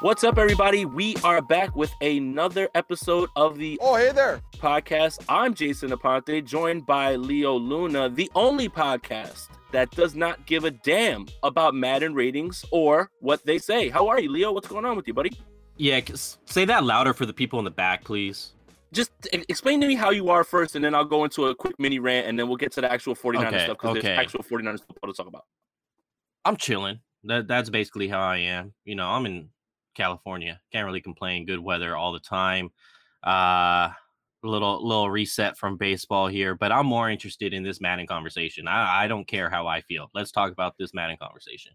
What's up, everybody? We are back with another episode of the podcast. I'm Jason Aponte, joined by Leo Luna, the only podcast that does not give a damn about Madden ratings or what they say. How are you, Leo? What's going on with you, buddy? Yeah, say that louder for the people in the back, please. Just explain to me how you are first, and then I'll go into a quick mini rant, and then we'll get to the actual 49ers stuff, because there's actual 49ers stuff to talk about. I'm chilling. That's basically how I am. You know, I'm in California. Can't really complain. Good weather all the time. Little reset from baseball here, but I'm more interested in this Madden conversation. I don't care how I feel. Let's talk about this Madden conversation.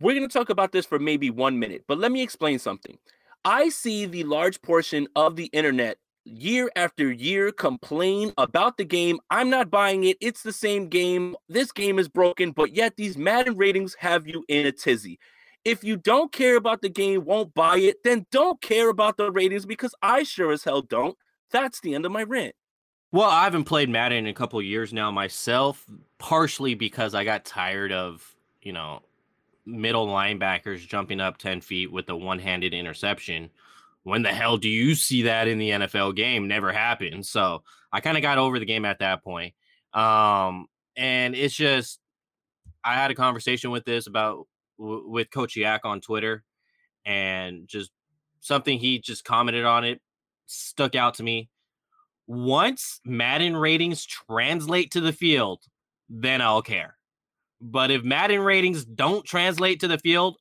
We're going to talk about this for maybe 1 minute, but let me explain something. I see the large portion of the internet year after year complain about the game. I'm not buying it. It's the same game. This game is broken, but yet these Madden ratings have you in a tizzy. If you don't care about the game, won't buy it, then don't care about the ratings, because I sure as hell don't. That's the end of my rant. Well, I haven't played Madden in a couple of years now myself, partially because I got tired of, you know, middle linebackers jumping up 10 feet with a one-handed interception. When the hell do you see that in the NFL game? Never happened. So I kind of got over the game at that point. And it's just, I had a conversation with this about, with Coach Yak on Twitter, and just something he just commented on, it stuck out to me. Once Madden ratings translate to the field, then I'll care. But if Madden ratings don't translate to the field,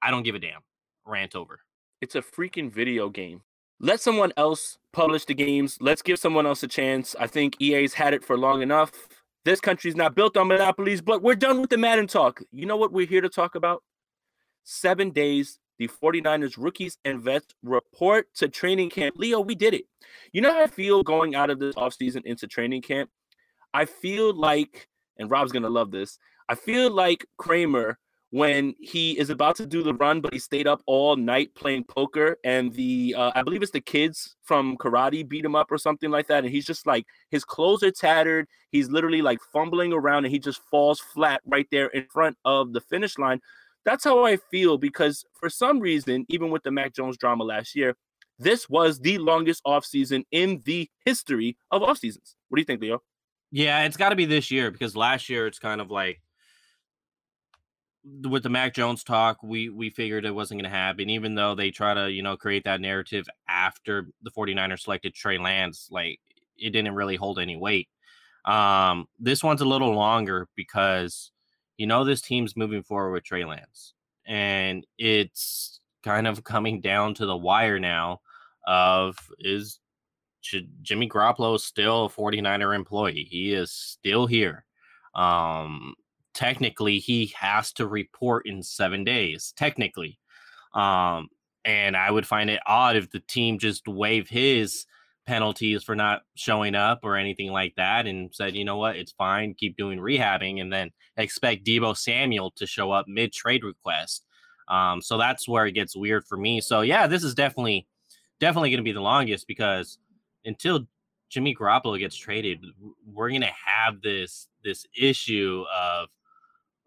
I don't give a damn. Rant over. It's a freaking video game. Let someone else publish the games. Let's give someone else a chance. I think EA's had it for long enough. This country's not built on monopolies, but we're done with the Madden talk. You know what we're here to talk about? 7 days, the 49ers rookies and vets report to training camp. Leo, we did it. You know how I feel going out of this offseason into training camp? I feel like, and Rob's going to love this, I feel like Kramer when he is about to do the run, but he stayed up all night playing poker, and the I believe it's the kids from karate beat him up or something like that, and he's just like, his clothes are tattered, he's literally like fumbling around, and he just falls flat right there in front of the finish line. That's how I feel, because for some reason, even with the Mac Jones drama last year, this was the longest offseason in the history of offseasons. What do you think, Leo? Yeah, it's got to be this year, because last year it's kind of like, with the Mac Jones talk, we figured it wasn't going to happen, even though they try to, you know, create that narrative after the 49ers selected Trey Lance. Like, it didn't really hold any weight. This one's a little longer because, you know, this team's moving forward with Trey Lance, and it's kind of coming down to the wire now of, should Jimmy Garoppolo still a 49er employee? He is still here. Technically, he has to report in 7 days, technically. And I would find it odd if the team just waived his penalties for not showing up or anything like that and said, you know what, it's fine, keep doing rehabbing, and then expect Deebo Samuel to show up mid-trade request. So that's where it gets weird for me. So, yeah, this is definitely going to be the longest, because until Jimmy Garoppolo gets traded, we're going to have this issue of,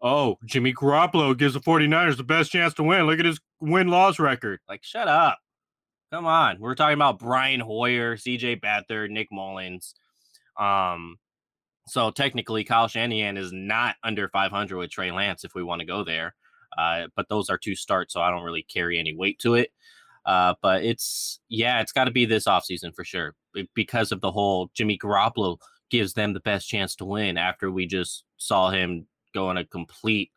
oh, Jimmy Garoppolo gives the 49ers the best chance to win. Look at his win-loss record. Like, shut up. Come on. We're talking about Brian Hoyer, CJ Beathard, Nick Mullins. So technically, Kyle Shanahan is not under 500 with Trey Lance if we want to go there. But those are two starts, so I don't really carry any weight to it. But it's got to be this offseason for sure, because of the whole Jimmy Garoppolo gives them the best chance to win after we just saw him go on a complete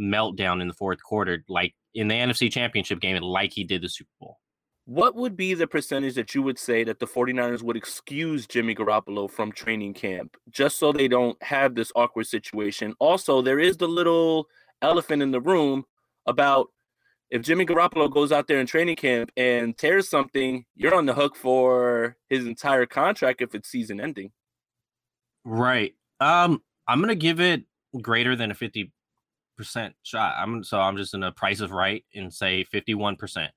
meltdown in the fourth quarter, like in the NFC Championship game, and like he did the Super Bowl. What would be the percentage that you would say that the 49ers would excuse Jimmy Garoppolo from training camp, just so they don't have this awkward situation? Also, there is the little elephant in the room about, if Jimmy Garoppolo goes out there in training camp and tears something, you're on the hook for his entire contract if it's season ending. Right. I'm going to give it greater than a 50% shot. I'm just in a price of right and say 51%.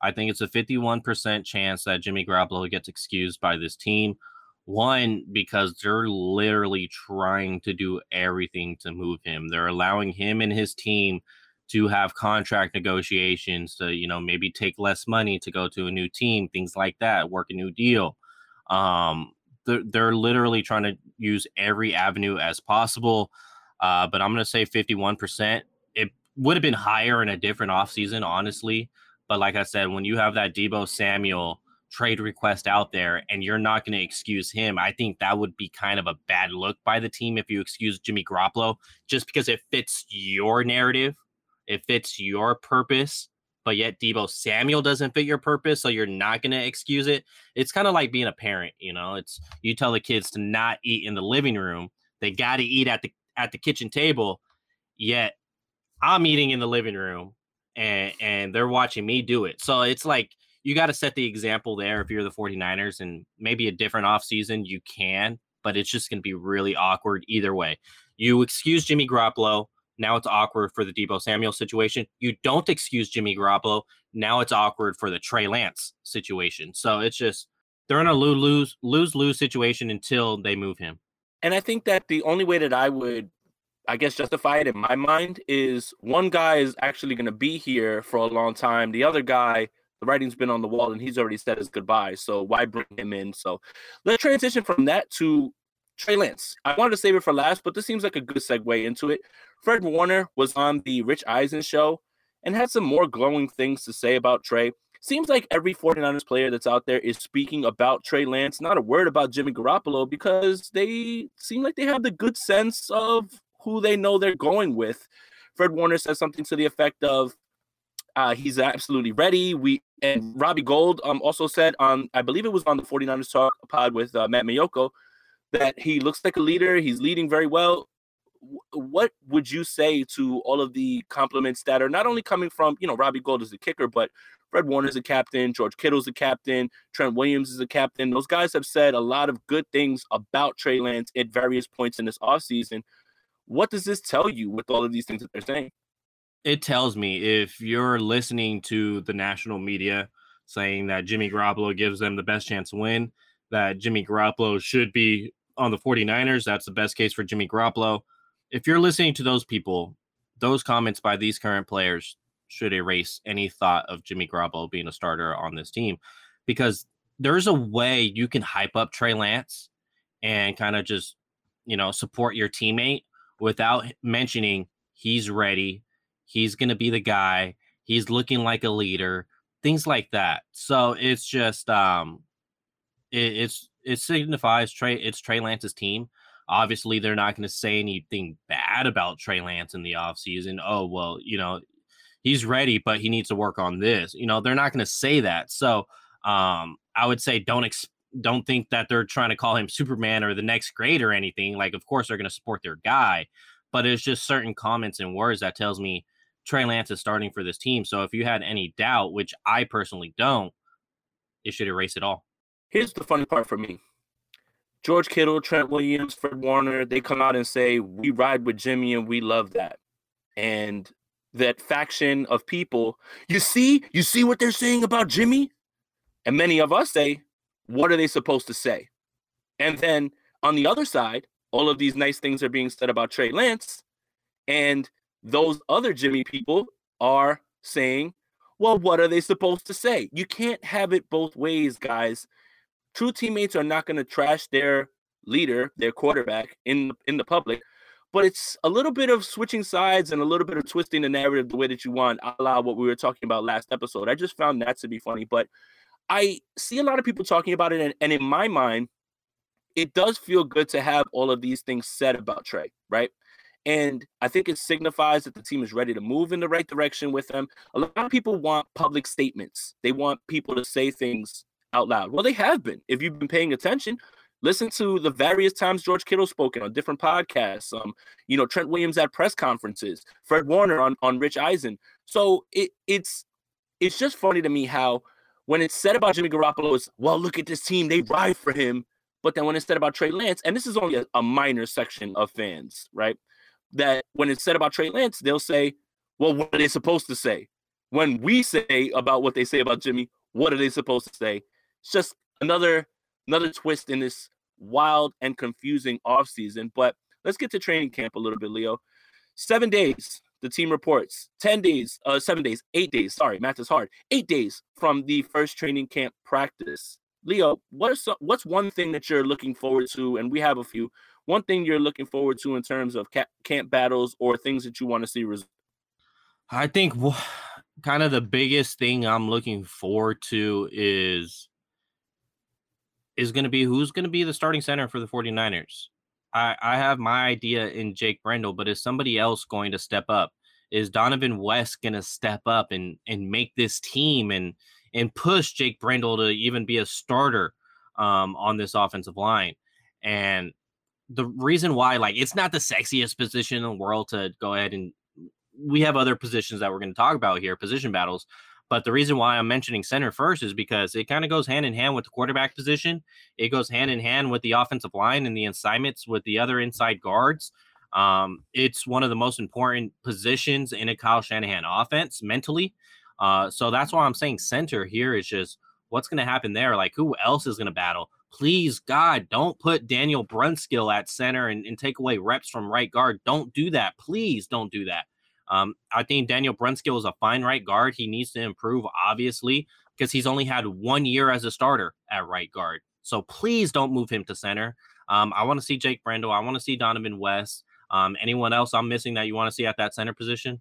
I think it's a 51% chance that Jimmy Garoppolo gets excused by this team. One, because they're literally trying to do everything to move him. They're allowing him and his team to have contract negotiations, to, you know, maybe take less money to go to a new team, things like that, work a new deal. They're literally trying to use every avenue as possible. But I'm going to say 51%. It would have been higher in a different offseason, honestly. But like I said, when you have that Deebo Samuel trade request out there and you're not going to excuse him, I think that would be kind of a bad look by the team if you excuse Jimmy Garoppolo, just because it fits your narrative. It fits your purpose, but yet Deebo Samuel doesn't fit your purpose, so you're not going to excuse it. It's kind of like being a parent, you know. It's, you tell the kids to not eat in the living room. They got to eat at the kitchen table, yet I'm eating in the living room, and they're watching me do it. So it's like, you got to set the example there if you're the 49ers, and maybe a different offseason you can, but it's just going to be really awkward either way. You excuse Jimmy Garoppolo, now it's awkward for the Deebo Samuel situation. You don't excuse Jimmy Garoppolo, now it's awkward for the Trey Lance situation. So it's just, they're in a lose-lose situation until they move him. And I think that the only way that I would, I guess, justify it in my mind is one guy is actually going to be here for a long time. The other guy, the writing's been on the wall and he's already said his goodbye. So why bring him in? So let's transition from that to Trey Lance. I wanted to save it for last, but this seems like a good segue into it. Fred Warner was on the Rich Eisen show and had some more glowing things to say about Trey. Seems like every 49ers player that's out there is speaking about Trey Lance, not a word about Jimmy Garoppolo, because they seem like they have the good sense of who they know they're going with. Fred Warner says something to the effect of, he's absolutely ready. And Robbie Gould also said, I believe it was on the 49ers Talk pod with Matt Miyoko, that he looks like a leader. He's leading very well. What would you say to all of the compliments that are not only coming from, you know, Robbie Gould is the kicker, but Fred Warner is a captain, George Kittle is a captain, Trent Williams is a captain. Those guys have said a lot of good things about Trey Lance at various points in this offseason. What does this tell you with all of these things that they're saying? It tells me, if you're listening to the national media saying that Jimmy Garoppolo gives them the best chance to win, that Jimmy Garoppolo should be on the 49ers, that's the best case for Jimmy Garoppolo. If you're listening to those people, those comments by these current players should erase any thought of Jimmy Garoppolo being a starter on this team, because there's a way you can hype up Trey Lance and kind of just, you know, support your teammate without mentioning he's ready, he's going to be the guy, he's looking like a leader, things like that. So it's just, it signifies it's Trey Lance's team. Obviously, they're not going to say anything bad about Trey Lance in the offseason. Oh, well, you know, he's ready, but he needs to work on this. You know, they're not going to say that. So I would say don't think that they're trying to call him Superman or the next great or anything. Like, of course, they're going to support their guy. But it's just certain comments and words that tells me Trey Lance is starting for this team. So if you had any doubt, which I personally don't, it should erase it all. Here's the funny part for me. George Kittle, Trent Williams, Fred Warner, they come out and say, we ride with Jimmy and we love that. And that faction of people, you see what they're saying about Jimmy? And many of us say, what are they supposed to say? And then on the other side, all of these nice things are being said about Trey Lance. And those other Jimmy people are saying, well, what are they supposed to say? You can't have it both ways, guys. True teammates are not going to trash their leader, their quarterback, in the public, but it's a little bit of switching sides and a little bit of twisting the narrative the way that you want, a la what we were talking about last episode. I just found that to be funny, but I see a lot of people talking about it, and in my mind, it does feel good to have all of these things said about Trey, right? And I think it signifies that the team is ready to move in the right direction with them. A lot of people want public statements. They want people to say things out loud. Well, they have been. If you've been paying attention, listen to the various times George Kittle spoken on different podcasts. You know, Trent Williams at press conferences, Fred Warner on Rich Eisen. So it's just funny to me how when it's said about Jimmy Garoppolo is, well, look at this team, they ride for him. But then when it's said about Trey Lance, and this is only a minor section of fans, right? That when it's said about Trey Lance, they'll say, well, what are they supposed to say? When we say about what they say about Jimmy, what are they supposed to say? It's just another twist in this wild and confusing offseason. But let's get to training camp a little bit, Leo. 7 days. the team reports 8 days from the first training camp practice. Leo, what's one thing that you're looking forward to? And we have a few. One thing you're looking forward to in terms of camp battles or things that you want to see resolved? I think kind of the biggest thing I'm looking forward to is going to be who's going to be the starting center for the 49ers. I have my idea in Jake Brendel, but is somebody else going to step up? Is Donovan West going to step up and make this team and push Jake Brendel to even be a starter on this offensive line? And the reason why, like, it's not the sexiest position in the world to go ahead and we have other positions that we're going to talk about here, position battles. But the reason why I'm mentioning center first is because it kind of goes hand in hand with the quarterback position. It goes hand in hand with the offensive line and the assignments with the other inside guards. It's one of the most important positions in a Kyle Shanahan offense mentally. So that's why I'm saying center here is just what's going to happen there. Like, who else is going to battle? Please, God, don't put Daniel Brunskill at center and take away reps from right guard. Don't do that. Please don't do that. I think Daniel Brunskill is a fine right guard. He needs to improve, obviously, because he's only had 1 year as a starter at right guard. So please don't move him to center. I want to see Jake Brendel. I want to see Donovan West. Anyone else I'm missing that you want to see at that center position?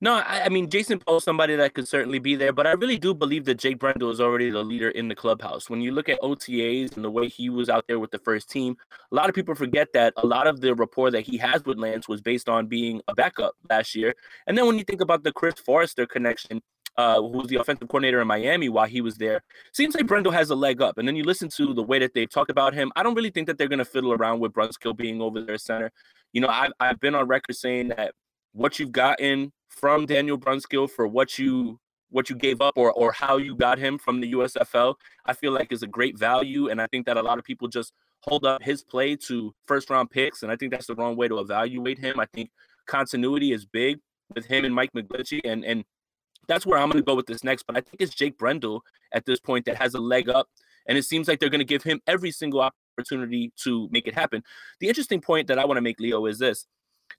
No, I mean, Jason Post, somebody that could certainly be there, but I really do believe that Jake Brendel is already the leader in the clubhouse. When you look at OTAs and the way he was out there with the first team, a lot of people forget that a lot of the rapport that he has with Lance was based on being a backup last year. And then when you think about the Chris Forrester connection, who was the offensive coordinator in Miami while he was there, seems like Brendel has a leg up. And then you listen to the way that they talk about him. I don't really think that they're going to fiddle around with Brunskill being over their center. You know, I've been on record saying that what you've gotten from Daniel Brunskill for what you gave up or how you got him from the USFL, I feel like is a great value. And I think that a lot of people just hold up his play to first-round picks, and I think that's the wrong way to evaluate him. I think continuity is big with him and Mike McGlinchey, and that's where I'm going to go with this next. But I think it's Jake Brendel at this point that has a leg up, and it seems like they're going to give him every single opportunity to make it happen. The interesting point that I want to make, Leo, is this.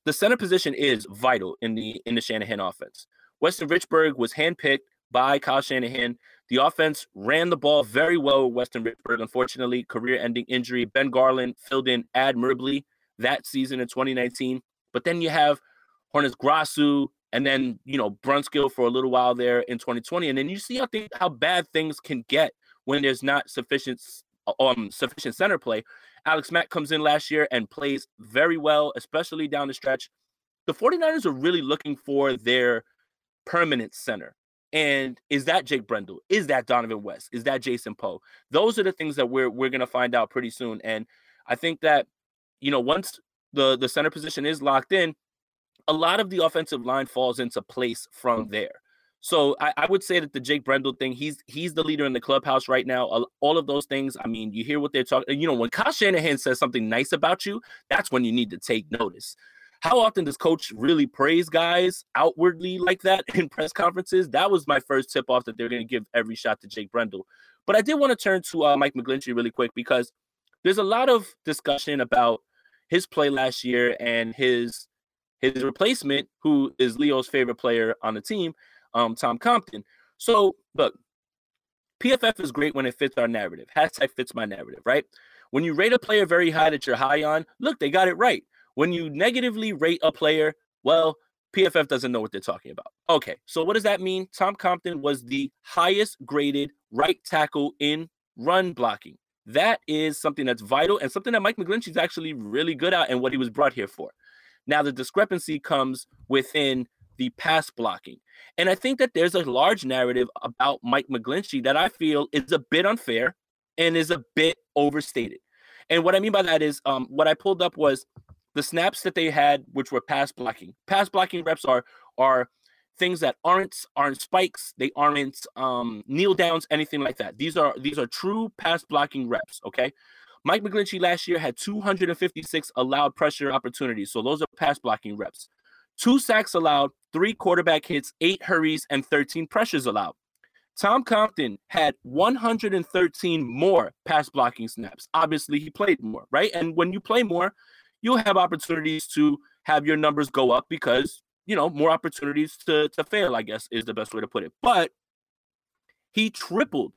The center position is vital in the Shanahan offense. Weston Richburg was handpicked by Kyle Shanahan. The offense ran the ball very well with Weston Richburg. Unfortunately, career-ending injury. Ben Garland filled in admirably that season in 2019. But then you have Hornets Grasu and then, you know, Brunskill for a little while there in 2020. And then you see how bad things can get when there's not sufficient center play. Alex Mack comes in last year and plays very well, especially down the stretch. The 49ers are really looking for their permanent center. And is that Jake Brendel? Is that Donovan West? Is that Jason Poe? Those are the things that we're going to find out pretty soon. And I think that, you know, once the center position is locked in, a lot of the offensive line falls into place from there. So I would say that the Jake Brendel thing, he's the leader in the clubhouse right now. All of those things, I mean, you hear what they're talking. You know, when Kyle Shanahan says something nice about you, that's when you need to take notice. How often does coach really praise guys outwardly like that in press conferences? That was my first tip-off that they're going to give every shot to Jake Brendel. But I did want to turn to Mike McGlinchey really quick because there's a lot of discussion about his play last year and his replacement, who is Leo's favorite player on the team, Tom Compton. So look, PFF is great when it fits our narrative. #FitsMyNarrative, right? When you rate a player very high that you're high on, look, they got it right. When you negatively rate a player, well, PFF doesn't know what they're talking about. Okay, so what does that mean? Tom Compton was the highest graded right tackle in run blocking. That is something that's vital and something that Mike McGlinchey is actually really good at and what he was brought here for. Now the discrepancy comes within the pass blocking. And I think that there's a large narrative about Mike McGlinchey that I feel is a bit unfair and is a bit overstated. And what I mean by that is what I pulled up was the snaps that they had, which were pass blocking. Pass blocking reps are things that aren't spikes. They aren't kneel downs, anything like that. These are true pass blocking reps. Okay. Mike McGlinchey last year had 256 allowed pressure opportunities. So those are pass blocking reps. 2 sacks allowed, 3 quarterback hits, 8 hurries, and 13 pressures allowed. Tom Compton had 113 more pass blocking snaps. Obviously, he played more, right? And when you play more, you'll have opportunities to have your numbers go up because you know, more opportunities to fail, I guess, is the best way to put it. But he tripled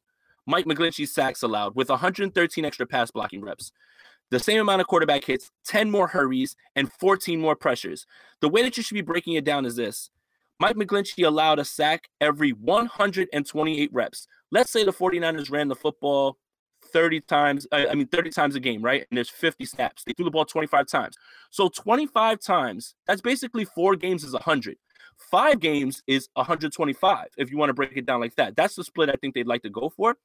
Mike McGlinchey's sacks allowed with 113 extra pass blocking reps, the same amount of quarterback hits, 10 more hurries, and 14 more pressures. The way that you should be breaking it down is this. Mike McGlinchey allowed a sack every 128 reps. Let's say the 49ers ran the football 30 times a game, right? And there's 50 snaps. They threw the ball 25 times. So 25 times, that's basically 4 games is 100. 5 games is 125, if you want to break it down like that. That's the split I think they'd like to go for.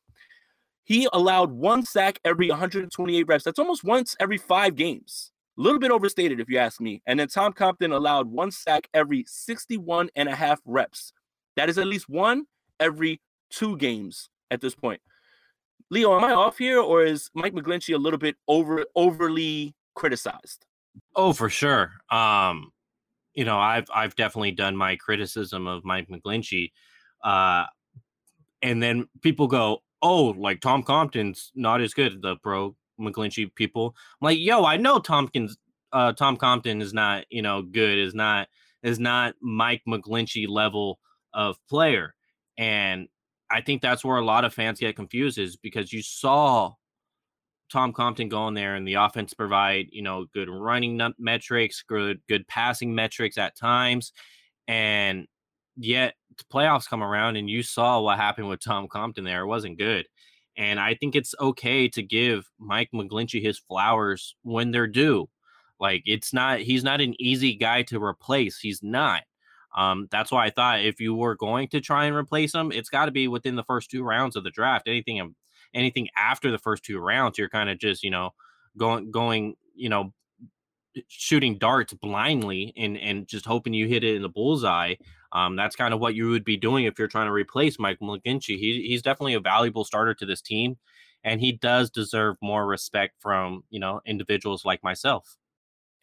He allowed 1 sack every 128 reps. That's almost once every 5 games. A little bit overstated, if you ask me. And then Tom Compton allowed 1 sack every 61 and a half reps. That is at least 1 every 2 games at this point. Leo, am I off here, or is Mike McGlinchey a little bit overly criticized? Oh, for sure. You know, I've definitely done my criticism of Mike McGlinchey. And then people go, oh, like Tom Compton's not as good, the pro McGlinchey people. I'm like, yo, I know Tom Compton is not, you know, good, is not Mike McGlinchey level of player. And I think that's where a lot of fans get confused, is because you saw Tom Compton go in there and the offense provide, you know, good running metrics, good passing metrics at times. And yet the playoffs come around and you saw what happened with Tom Compton there. It wasn't good. And I think it's okay to give Mike McGlinchey his flowers when they're due. Like, he's not an easy guy to replace. He's not. That's why I thought if you were going to try and replace him, it's got to be within the first 2 rounds of the draft. Anything after the first 2 rounds, you're kind of just, you know, going, you know, shooting darts blindly and just hoping you hit it in the bullseye. That's kind of what you would be doing if you're trying to replace Mike McGlinchey. He's definitely a valuable starter to this team, and he does deserve more respect from, you know, individuals like myself.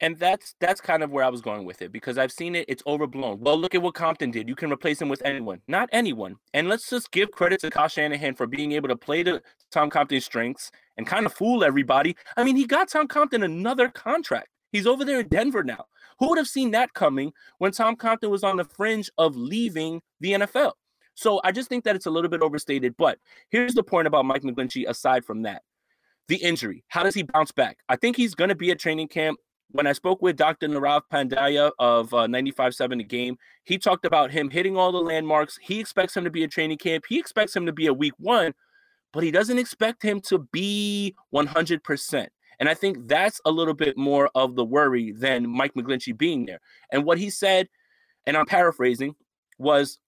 And that's kind of where I was going with it, because I've seen it. It's overblown. Well, look at what Compton did. You can replace him with anyone, not anyone. And let's just give credit to Kyle Shanahan for being able to play to Tom Compton's strengths and kind of fool everybody. I mean, he got Tom Compton another contract. He's over there in Denver now. Who would have seen that coming when Tom Compton was on the fringe of leaving the NFL? So I just think that it's a little bit overstated. But here's the point about Mike McGlinchey aside from that. The injury. How does he bounce back? I think he's going to be at training camp. When I spoke with Dr. Nirav Pandya of 95.7 The Game, he talked about him hitting all the landmarks. He expects him to be a training camp. He expects him to be a week 1, but he doesn't expect him to be 100%. And I think that's a little bit more of the worry than Mike McGlinchey being there. And what he said, and I'm paraphrasing, was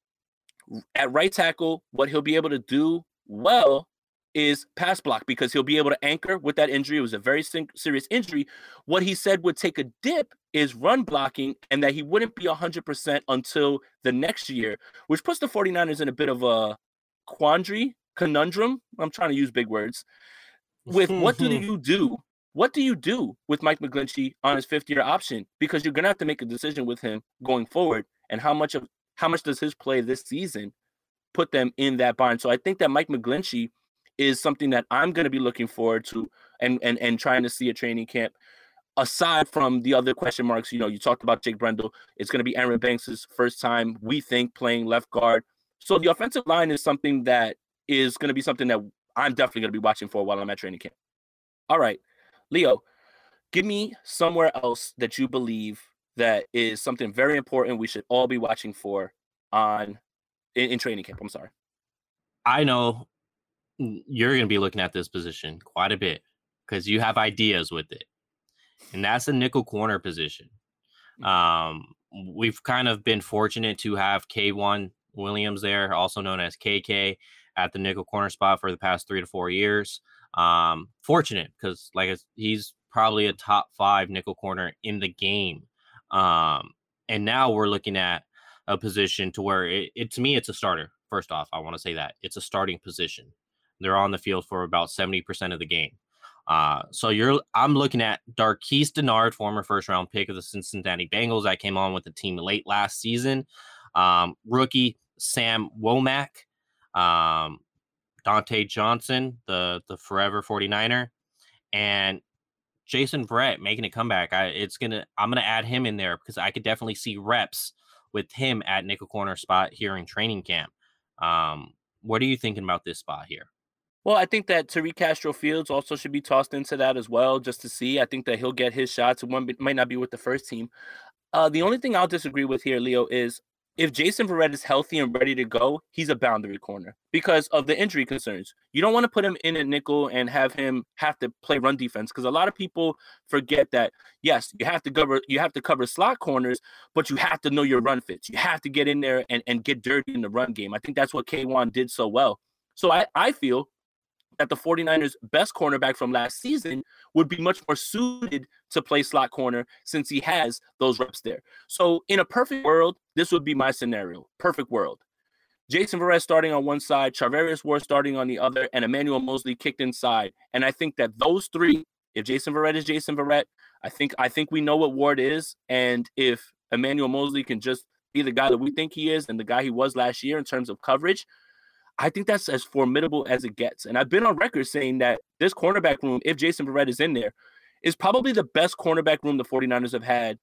at right tackle, what he'll be able to do well is pass block, because he'll be able to anchor with that injury. It was a very serious injury. What he said would take a dip is run blocking, and that he wouldn't be 100% until the next year, which puts the 49ers in a bit of a conundrum. I'm trying to use big words. With what do you do? What do you do with Mike McGlinchey on his 5th-year option? Because you're going to have to make a decision with him going forward, and how much does his play this season put them in that bind? So I think that Mike McGlinchey is something that I'm going to be looking forward to and trying to see a training camp. Aside from the other question marks, you know, you talked about Jake Brendel. It's going to be Aaron Banks' first time, we think, playing left guard. So the offensive line is something that is going to be something that I'm definitely going to be watching for while I'm at training camp. All right, Leo, give me somewhere else that you believe that is something very important we should all be watching for in training camp. I'm sorry. I know you're going to be looking at this position quite a bit because you have ideas with it. And that's the nickel corner position. We've kind of been fortunate to have K'Waun Williams there, also known as KK, at the nickel corner spot for the past 3 to 4 years. Fortunate because, like, he's probably a top 5 nickel corner in the game. And now we're looking at a position to where to me, it's a starter. First off, I want to say that it's a starting position. They're on the field for about 70% of the game. I'm looking at Darqueze Dennard, former first-round pick of the Cincinnati Bengals that came on with the team late last season. Rookie Sam Womack, Dante Johnson, the forever 49er, and Jason Verrett making a comeback. I'm gonna add him in there because I could definitely see reps with him at nickel corner spot here in training camp. What are you thinking about this spot here? Well, I think that Tariq Castro-Fields also should be tossed into that as well, just to see. I think that he'll get his shots. It might not be with the first team. The only thing I'll disagree with here, Leo, is if Jason Verrett is healthy and ready to go, he's a boundary corner because of the injury concerns. You don't want to put him in at nickel and have him have to play run defense, because a lot of people forget that, yes, you have to cover slot corners, but you have to know your run fits. You have to get in there and get dirty in the run game. I think that's what K'Waun did so well. So I feel that the 49ers' best cornerback from last season would be much more suited to play slot corner since he has those reps there. So in a perfect world, this would be my scenario. Perfect world. Jason Verrett starting on one side, Charvarius Ward starting on the other, and Emmanuel Moseley kicked inside. And I think that those three, if Jason Verrett is Jason Verrett, I think we know what Ward is. And if Emmanuel Moseley can just be the guy that we think he is and the guy he was last year in terms of coverage, I think that's as formidable as it gets. And I've been on record saying that this cornerback room, if Jason Verrett is in there, is probably the best cornerback room the 49ers have had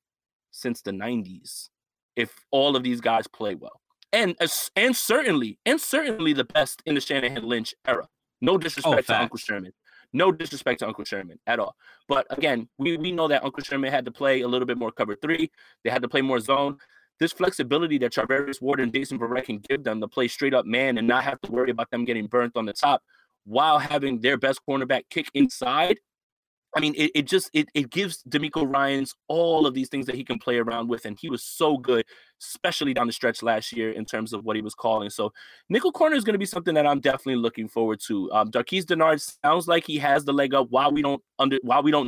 since the 90s, if all of these guys play well. And certainly the best in the Shanahan Lynch era. No disrespect to Uncle Sherman. No disrespect to Uncle Sherman at all. But again, we know that Uncle Sherman had to play a little bit more cover three. They had to play more zone. This flexibility that Charvarius Ward and Jason Verrett can give them to play straight up man and not have to worry about them getting burnt on the top while having their best cornerback kick inside. I mean, it gives DeMeco Ryans all of these things that he can play around with. And he was so good, especially down the stretch last year in terms of what he was calling. So nickel corner is going to be something that I'm definitely looking forward to. Darqueze Dennard sounds like he has the leg up. While we don't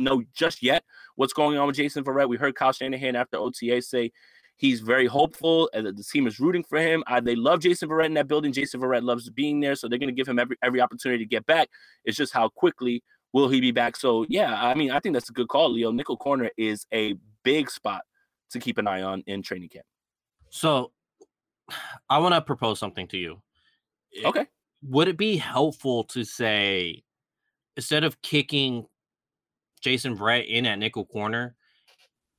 know just yet what's going on with Jason Verrett, we heard Kyle Shanahan after OTA say he's very hopeful. The team is rooting for him. They love Jason Verrett in that building. Jason Verrett loves being there, so they're going to give him every opportunity to get back. It's just how quickly will he be back. So, yeah, I mean, I think that's a good call, Leo. Nickel corner is a big spot to keep an eye on in training camp. So I want to propose something to you. Okay. Would it be helpful to say, instead of kicking Jason Verrett in at nickel corner,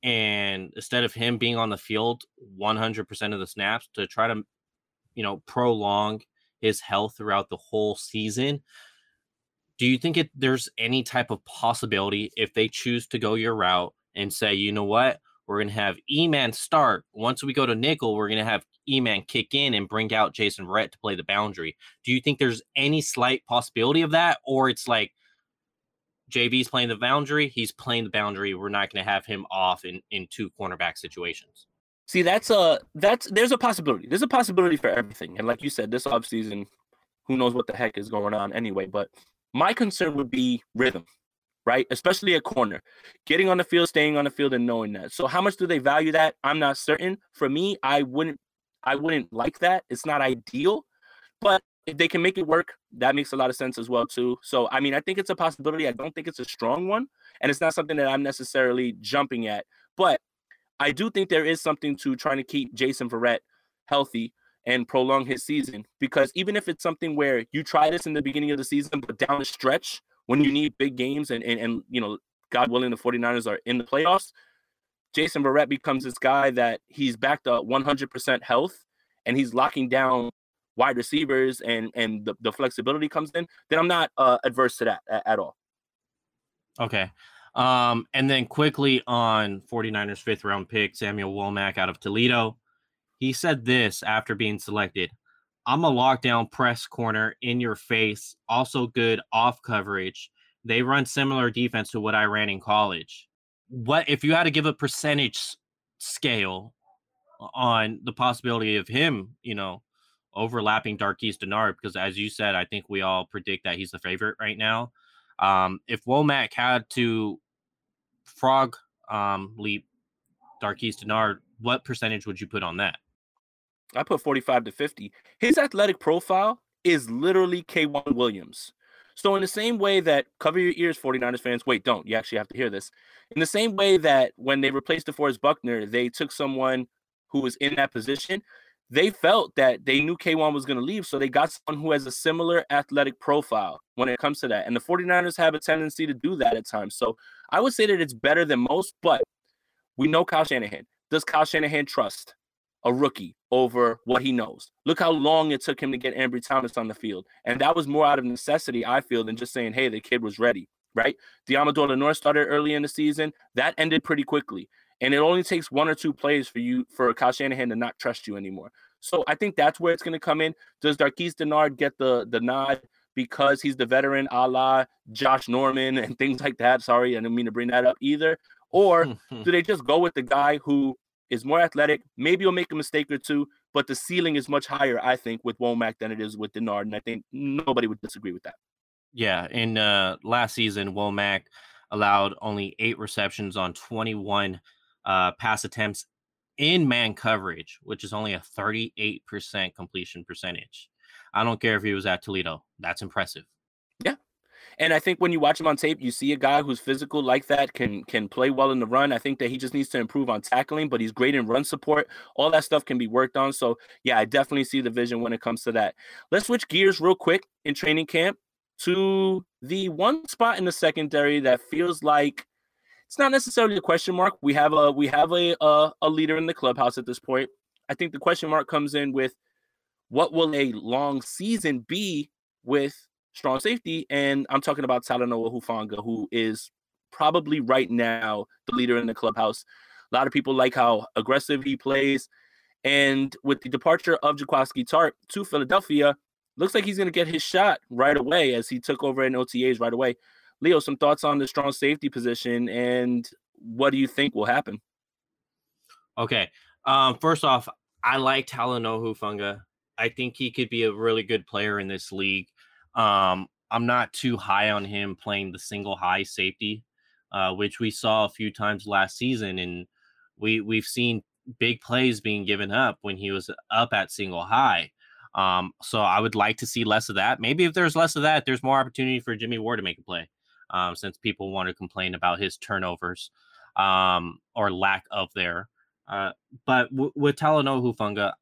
and instead of him being on the field 100% of the snaps, to try to, prolong his health throughout the whole season? Do you think there's any type of possibility, if they choose to go your route and say, you know what, we're going to have E-Man start. Once we go to nickel, we're going to have E-Man kick in and bring out Jason Verrett to play the boundary. Do you think there's any slight possibility of that? Or it's like, JV's playing the boundary. He's playing the boundary. We're not going to have him off in two cornerback situations. See, there's a possibility. There's a possibility for everything. And like you said, this offseason, who knows what the heck is going on anyway. But my concern would be rhythm, right? Especially a corner. Getting on the field, staying on the field, and knowing that. So how much do they value that? I'm not certain. For me, I wouldn't like that. It's not ideal. But if they can make it work, that makes a lot of sense as well, too. So, I mean, I think it's a possibility. I don't think it's a strong one, and it's not something that I'm necessarily jumping at. But I do think there is something to trying to keep Jason Verrett healthy and prolong his season, because even if it's something where you try this in the beginning of the season, but down the stretch, when you need big games and God willing, the 49ers are in the playoffs, Jason Verrett becomes this guy that he's back to 100% health, and he's locking down wide receivers and the flexibility comes in, then I'm not adverse to that at all. Okay. And then quickly on 49ers fifth round pick, Samuel Womack out of Toledo. He said this after being selected: I'm a lockdown press corner in your face, also good off coverage. They run similar defense to what I ran in college. What if you had to give a percentage scale on the possibility of him, overlapping Darqueze Dennard, because as you said, I think we all predict that he's the favorite right now. If Womack had to frog leap Darqueze Dennard, what percentage would you put on that? I put 45-50. His athletic profile is literally K'Waun Williams. So in the same way that, cover your ears, 49ers fans, wait, don't, you actually have to hear this. In the same way that when they replaced DeForest Buckner, they took someone who was in that position, they felt that they knew K'Waun was going to leave, so they got someone who has a similar athletic profile when it comes to that. And the 49ers have a tendency to do that at times. So I would say that it's better than most, but we know Kyle Shanahan. Does Kyle Shanahan trust? a rookie over what he knows. Look how long it took him to get Ambry Thomas on the field. And that was more out of necessity, I feel, than just saying, hey, the kid was ready, right? Diamador Lenore started early in the season. That ended pretty quickly. And it only takes one or two plays for Kyle Shanahan to not trust you anymore. So I think that's where it's going to come in. Does Darqueze Dennard get the nod because he's the veteran, a la Josh Norman and things like that? Sorry, I didn't mean to bring that up either. Or do they just go with the guy who is more athletic? Maybe he'll make a mistake or two, but the ceiling is much higher, I think, with Womack than it is with Dennard, and I think nobody would disagree with that. Yeah, and last season, Womack allowed only 8 receptions on 21 pass attempts in man coverage, which is only a 38% completion percentage. I don't care if he was at Toledo. That's impressive. Yeah. And I think when you watch him on tape, you see a guy who's physical like that, can play well in the run. I think that he just needs to improve on tackling, but he's great in run support. All that stuff can be worked on. So, yeah, I definitely see the vision when it comes to that. Let's switch gears real quick in training camp to the one spot in the secondary that feels like it's not necessarily a question mark. We have a leader in the clubhouse at this point. I think the question mark comes in with what will a long season be with strong safety, and I'm talking about Talanoa Hufanga, who is probably right now the leader in the clubhouse. A lot of people like how aggressive he plays, and with the departure of Jaquaski Tart to Philadelphia, looks like he's going to get his shot right away as he took over in OTAs right away. Leo, some thoughts on the strong safety position, and what do you think will happen? Okay, first off, I like Talanoa Hufanga. I think he could be a really good player in this league. I'm not too high on him playing the single high safety, which we saw a few times last season. And we've seen big plays being given up when he was up at single high. So I would like to see less of that. Maybe if there's less of that, there's more opportunity for Jimmy Ward to make a play, since people want to complain about his turnovers or lack of there. But with Talanoa Hufanga,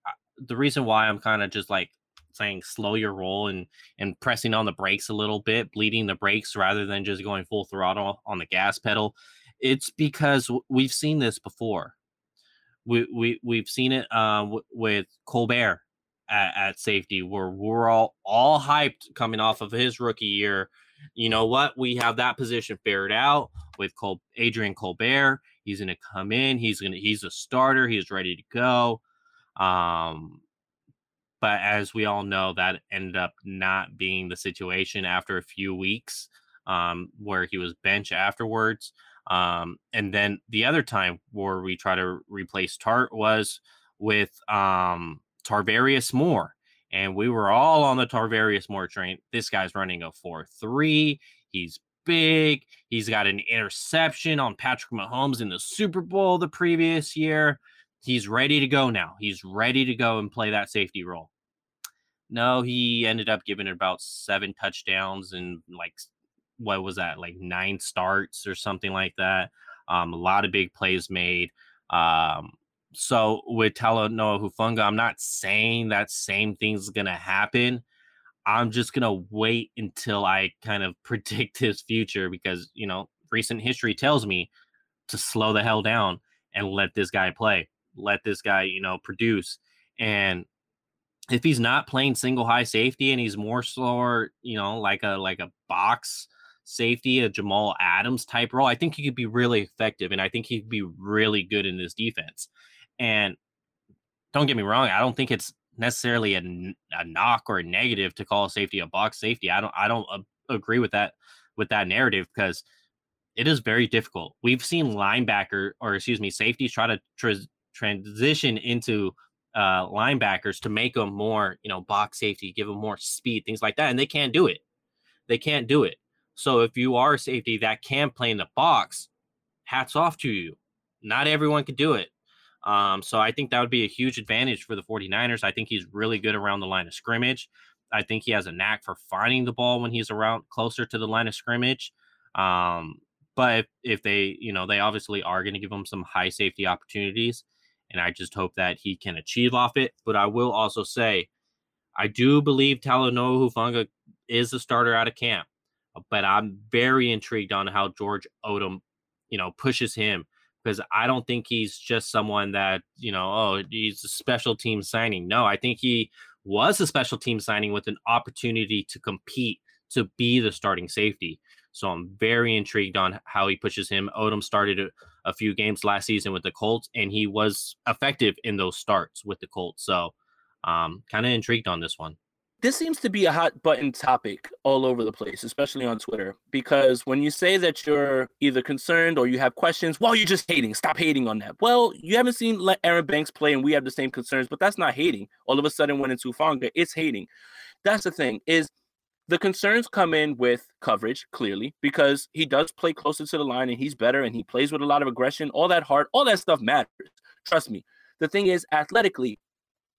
the reason why I'm kind of just like saying slow your roll and pressing on the brakes a little bit, bleeding the brakes rather than just going full throttle on the gas pedal, it's because we've seen this before. We've seen it with Colbert at safety, where we're all hyped coming off of his rookie year. You know what? We have that position figured out with Adrian Colbert. He's going to come in. He's a starter. He's ready to go. But as we all know, that ended up not being the situation after a few weeks, where he was benched afterwards. And then the other time where we try to replace Tart was with Tarvarius Moore. And we were all on the Tarvarius Moore train. This guy's running a 4.3. He's big. He's got an interception on Patrick Mahomes in the Super Bowl the previous year. He's ready to go now. He's ready to go and play that safety role. No, he ended up giving it about 7 touchdowns and like, what was that? Like 9 starts or something like that. A lot of big plays made. So with Talanoa Hufanga, I'm not saying that same thing's going to happen. I'm just going to wait until I kind of predict his future because, you know, recent history tells me to slow the hell down and let this guy play. Let this guy, you know, produce. And if he's not playing single high safety and he's more slower, you know, like a box safety, a Jamal Adams type role, I think he could be really effective. And I think he'd be really good in this defense. And don't get me wrong, I don't think it's necessarily a knock or a negative to call safety a box safety. I don't agree with that narrative, because it is very difficult. We've seen safeties try to transition into linebackers to make them more, you know, box safety, give them more speed, things like that. And they can't do it. So if you are a safety that can play in the box, hats off to you. Not everyone can do it. So I think that would be a huge advantage for the 49ers. I think he's really good around the line of scrimmage. I think he has a knack for finding the ball when he's around closer to the line of scrimmage. But if they, you know, they obviously are going to give him some high safety opportunities. And I just hope that he can achieve off it. But I will also say, I do believe Talanoa Hufanga is the starter out of camp. But I'm very intrigued on how George Odom, you know, pushes him. because I don't think he's just someone that, you know, oh, he's a special team signing. No, I think he was a special team signing with an opportunity to compete to be the starting safety. So I'm very intrigued on how he pushes him. Odom started a few games last season with the Colts, and he was effective in those starts with the Colts. So kind of intrigued on this one. This seems to be a hot button topic all over the place, especially on Twitter, because when you say that you're either concerned or you have questions, well, you're just hating. Stop hating on that. Well, you haven't seen Aaron Banks play, and we have the same concerns, but that's not hating. All of a sudden, when it's Hufanga, it's hating. That's the thing is the concerns come in with coverage, clearly, because he does play closer to the line, and he's better, and he plays with a lot of aggression. All that heart, all that stuff matters. Trust me. The thing is, athletically,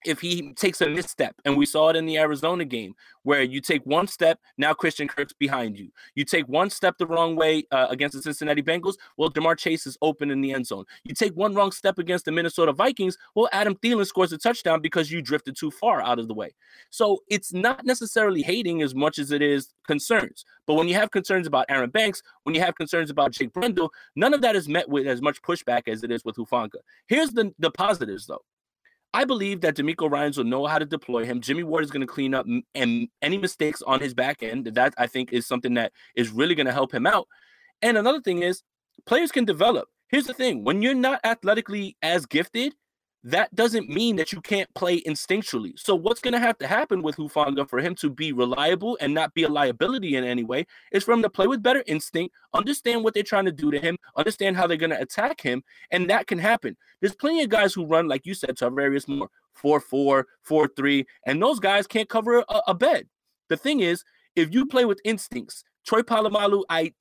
if he takes a misstep, and we saw it in the Arizona game, where you take one step, now Christian Kirk's behind you. You take one step the wrong way against the Cincinnati Bengals, well, Jamar Chase is open in the end zone. You take one wrong step against the Minnesota Vikings, well, Adam Thielen scores a touchdown because you drifted too far out of the way. So it's not necessarily hating as much as it is concerns. But when you have concerns about Aaron Banks, when you have concerns about Jake Brendel, none of that is met with as much pushback as it is with Hufanga. Here's the positives, though. I believe that DeMeco Ryans will know how to deploy him. Jimmy Ward is going to clean up any mistakes on his back end. That, I think, is something that is really going to help him out. And another thing is players can develop. Here's the thing. When you're not athletically as gifted, that doesn't mean that you can't play instinctually. So what's going to have to happen with Hufanga for him to be reliable and not be a liability in any way is for him to play with better instinct, understand what they're trying to do to him, understand how they're going to attack him, and that can happen. There's plenty of guys who run, like you said, Tarvarius Moore, 4-4, 4-3, and those guys can't cover a bed. The thing is, if you play with instincts, Troy Polamalu, I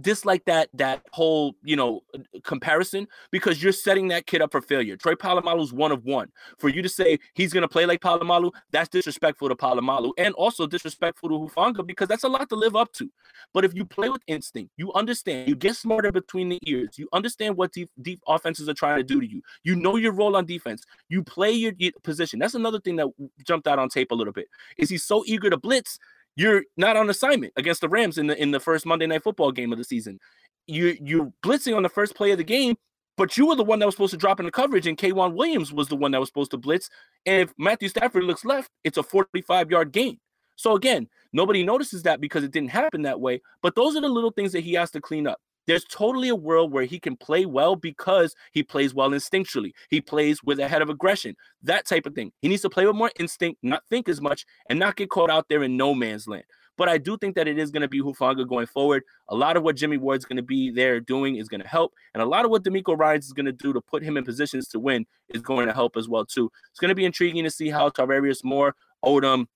dislike that whole, you know, comparison, because you're setting that kid up for failure. Troy Polamalu's one of one. For you to say he's going to play like Polamalu, that's disrespectful to Polamalu and also disrespectful to Hufanga, because that's a lot to live up to. But if you play with instinct, you understand, you get smarter between the ears, you understand what deep offenses are trying to do to you, you know your role on defense, you play your position. That's another thing that jumped out on tape a little bit, is he's so eager to blitz. You're not on assignment against the Rams in the first Monday Night Football game of the season. You're blitzing on the first play of the game, but you were the one that was supposed to drop in the coverage, and K'Waun Williams was the one that was supposed to blitz. And if Matthew Stafford looks left, it's a 45-yard gain. So again, nobody notices that because it didn't happen that way, but those are the little things that he has to clean up. There's totally a world where he can play well because he plays well instinctually. He plays with a head of aggression, that type of thing. He needs to play with more instinct, not think as much, and not get caught out there in no man's land. But I do think that it is going to be Hufanga going forward. A lot of what Jimmy Ward's going to be there doing is going to help, and a lot of what DeMeco Ryans is going to do to put him in positions to win is going to help as well, too. It's going to be intriguing to see how Tarvarius Moore, Odom,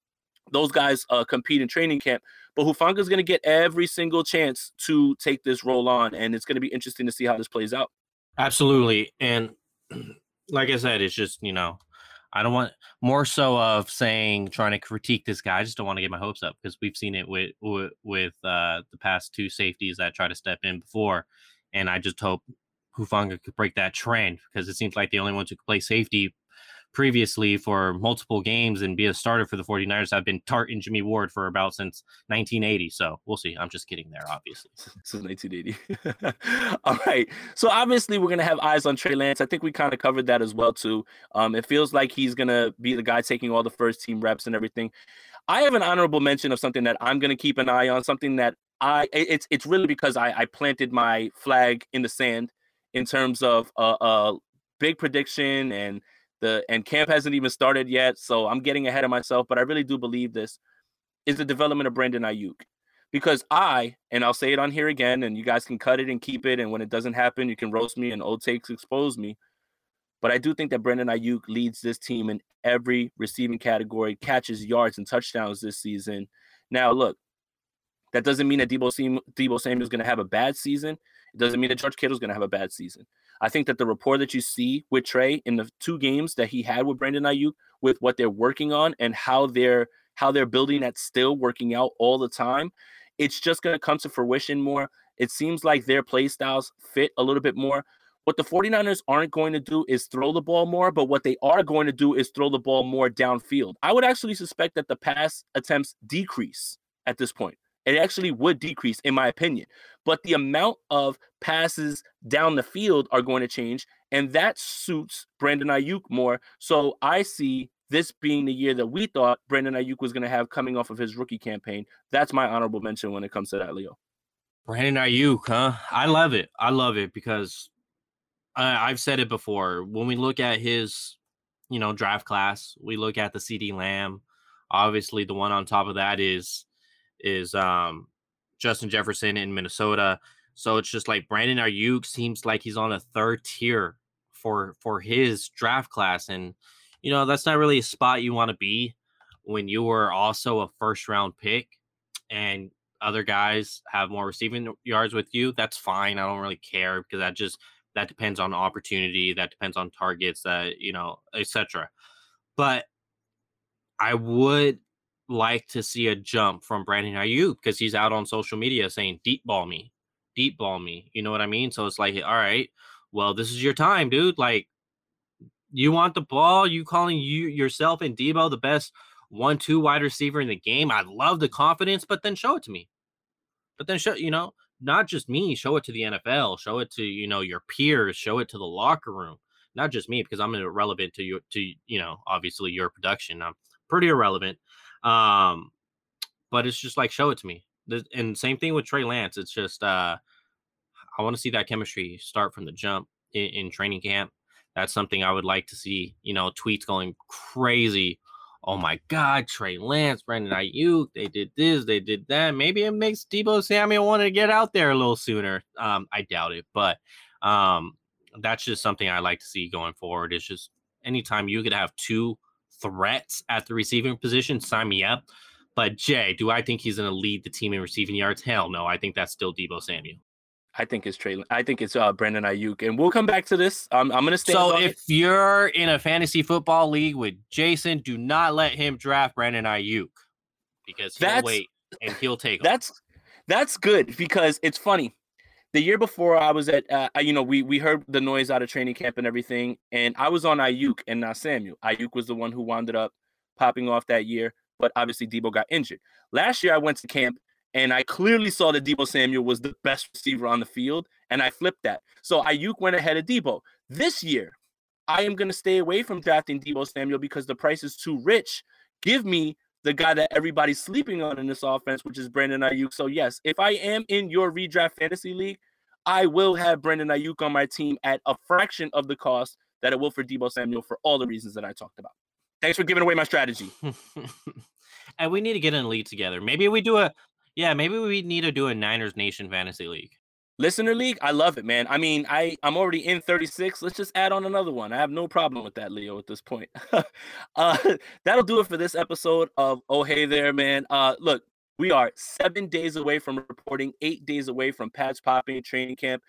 those guys compete in training camp, but Hufanga is going to get every single chance to take this role on, and it's going to be interesting to see how this plays out. Absolutely, and like I said, it's just, you know, I don't want more so of saying trying to critique this guy. I just don't want to get my hopes up, because we've seen it with the past two safeties that try to step in before, and I just hope Hufanga could break that trend, because it seems like the only ones who could play safety previously for multiple games and be a starter for the 49ers have been Tart and Jimmy Ward for about since 1980. So we'll see. I'm just kidding there, obviously. Since 1980. All right. So obviously we're going to have eyes on Trey Lance. I think we kind of covered that as well, too. It feels like he's going to be the guy taking all the first team reps and everything. I have an honorable mention of something that I'm going to keep an eye on, something that it's really because I planted my flag in the sand in terms of a big prediction, and camp hasn't even started yet, so I'm getting ahead of myself, but I really do believe this is the development of Brandon Aiyuk. Because I'll say it on here again, and you guys can cut it and keep it, and when it doesn't happen, you can roast me and old takes expose me. But I do think that Brandon Aiyuk leads this team in every receiving category, catches, yards, and touchdowns this season. Now, look, that doesn't mean that Deebo Samuel is going to have a bad season. It doesn't mean that George Kittle is going to have a bad season. I think that the rapport that you see with Trey in the two games that he had with Brandon Aiyuk, with what they're working on and how they're building that's still working out all the time, it's just going to come to fruition more. It seems like their play styles fit a little bit more. What the 49ers aren't going to do is throw the ball more, but what they are going to do is throw the ball more downfield. I would actually suspect that the pass attempts decrease at this point. It actually would decrease, in my opinion. But the amount of passes down the field are going to change, and that suits Brandon Aiyuk more. So I see this being the year that we thought Brandon Aiyuk was going to have coming off of his rookie campaign. That's my honorable mention when it comes to that, Leo. Brandon Aiyuk, huh? I love it. I love it because I've said it before. When we look at his, you know, draft class, we look at the CD Lamb. Obviously, the one on top of that is Justin Jefferson in Minnesota. So it's just like Brandon Aiyuk seems like he's on a third tier for his draft class. And, you know, that's not really a spot you want to be when you were also a first round pick and other guys have more receiving yards with you. That's fine. I don't really care because that depends on opportunity. That depends on targets, you know, etc. But I would like to see a jump from Brandon Aiyuk because he's out on social media saying, deep ball me. You know what I mean? So it's like, all right, well, this is your time, dude. Like, you want the ball? You calling yourself and Deebo the best 1-2 wide receiver in the game? I love the confidence, but then show it to me. But then show, you know, not just me, show it to the NFL, show it to, you know, your peers, show it to the locker room. Not just me, because I'm irrelevant to you, obviously your production. I'm pretty irrelevant. But it's just like, show it to me. And same thing with Trey Lance. It's just, I want to see that chemistry start from the jump in training camp. That's something I would like to see, you know, tweets going crazy. Oh my God, Trey Lance, Brandon Aiyuk, they did this, they did that. Maybe it makes Deebo Samuel want to get out there a little sooner. I doubt it, but that's just something I like to see going forward. It's just anytime you could have two threats at the receiving position, sign me up. But Jay, do I think he's going to lead the team in receiving yards? Hell no. I think that's still Deebo Samuel. I think it's Brandon Aiyuk, and we'll come back to this. I'm going to stay. So if you're in a fantasy football league with Jason, do not let him draft Brandon Aiyuk because he'll wait and he'll take him. That's good because it's funny. The year before I was at, we heard the noise out of training camp and everything, and I was on Aiyuk and not Samuel. Aiyuk was the one who wound up popping off that year, but obviously Deebo got injured. Last year I went to camp, and I clearly saw that Deebo Samuel was the best receiver on the field, and I flipped that. So Aiyuk went ahead of Deebo. This year, I am going to stay away from drafting Deebo Samuel because the price is too rich. Give me the guy that everybody's sleeping on in this offense, which is Brandon Aiyuk. So, yes, if I am in your redraft fantasy league, I will have Brandon Aiyuk on my team at a fraction of the cost that it will for Deebo Samuel for all the reasons that I talked about. Thanks for giving away my strategy. And we need to get in a league together. Maybe we need to do a Niners Nation Fantasy League. Listener League? I love it, man. I mean, I'm already in 36. Let's just add on another one. I have no problem with that, Leo, at this point. That'll do it for this episode of Oh Hey There, man. Look, we are 7 days away from reporting, 8 days away from pads popping training camp.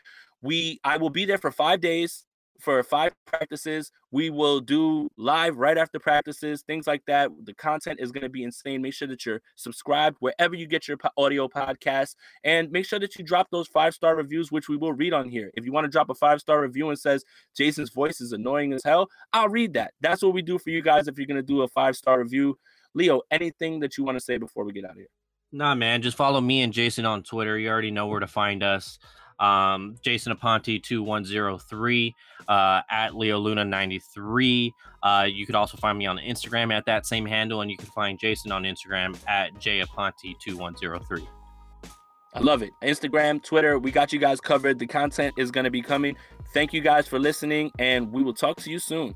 I will be there for 5 days. For 5 practices, we will do live right after practices, things like that. The content is going to be insane. Make sure that you're subscribed wherever you get your audio podcasts, and make sure that you drop those 5-star reviews, which we will read on here. If you want to drop a 5-star review and says Jason's voice is annoying as hell, I'll read that. That's what we do for you guys if you're going to do a 5-star review. Leo, anything that you want to say before we get out of here? Nah, man, just follow me and Jason on Twitter. You already know where to find us. Jason Aponte 2103, at Leo Luna 93. You could also find me on Instagram at that same handle, and you can find Jason on Instagram at Japonte 2103. I love it. Instagram, Twitter, we got you guys covered. The content is going to be coming. Thank you guys for listening, and we will talk to you soon.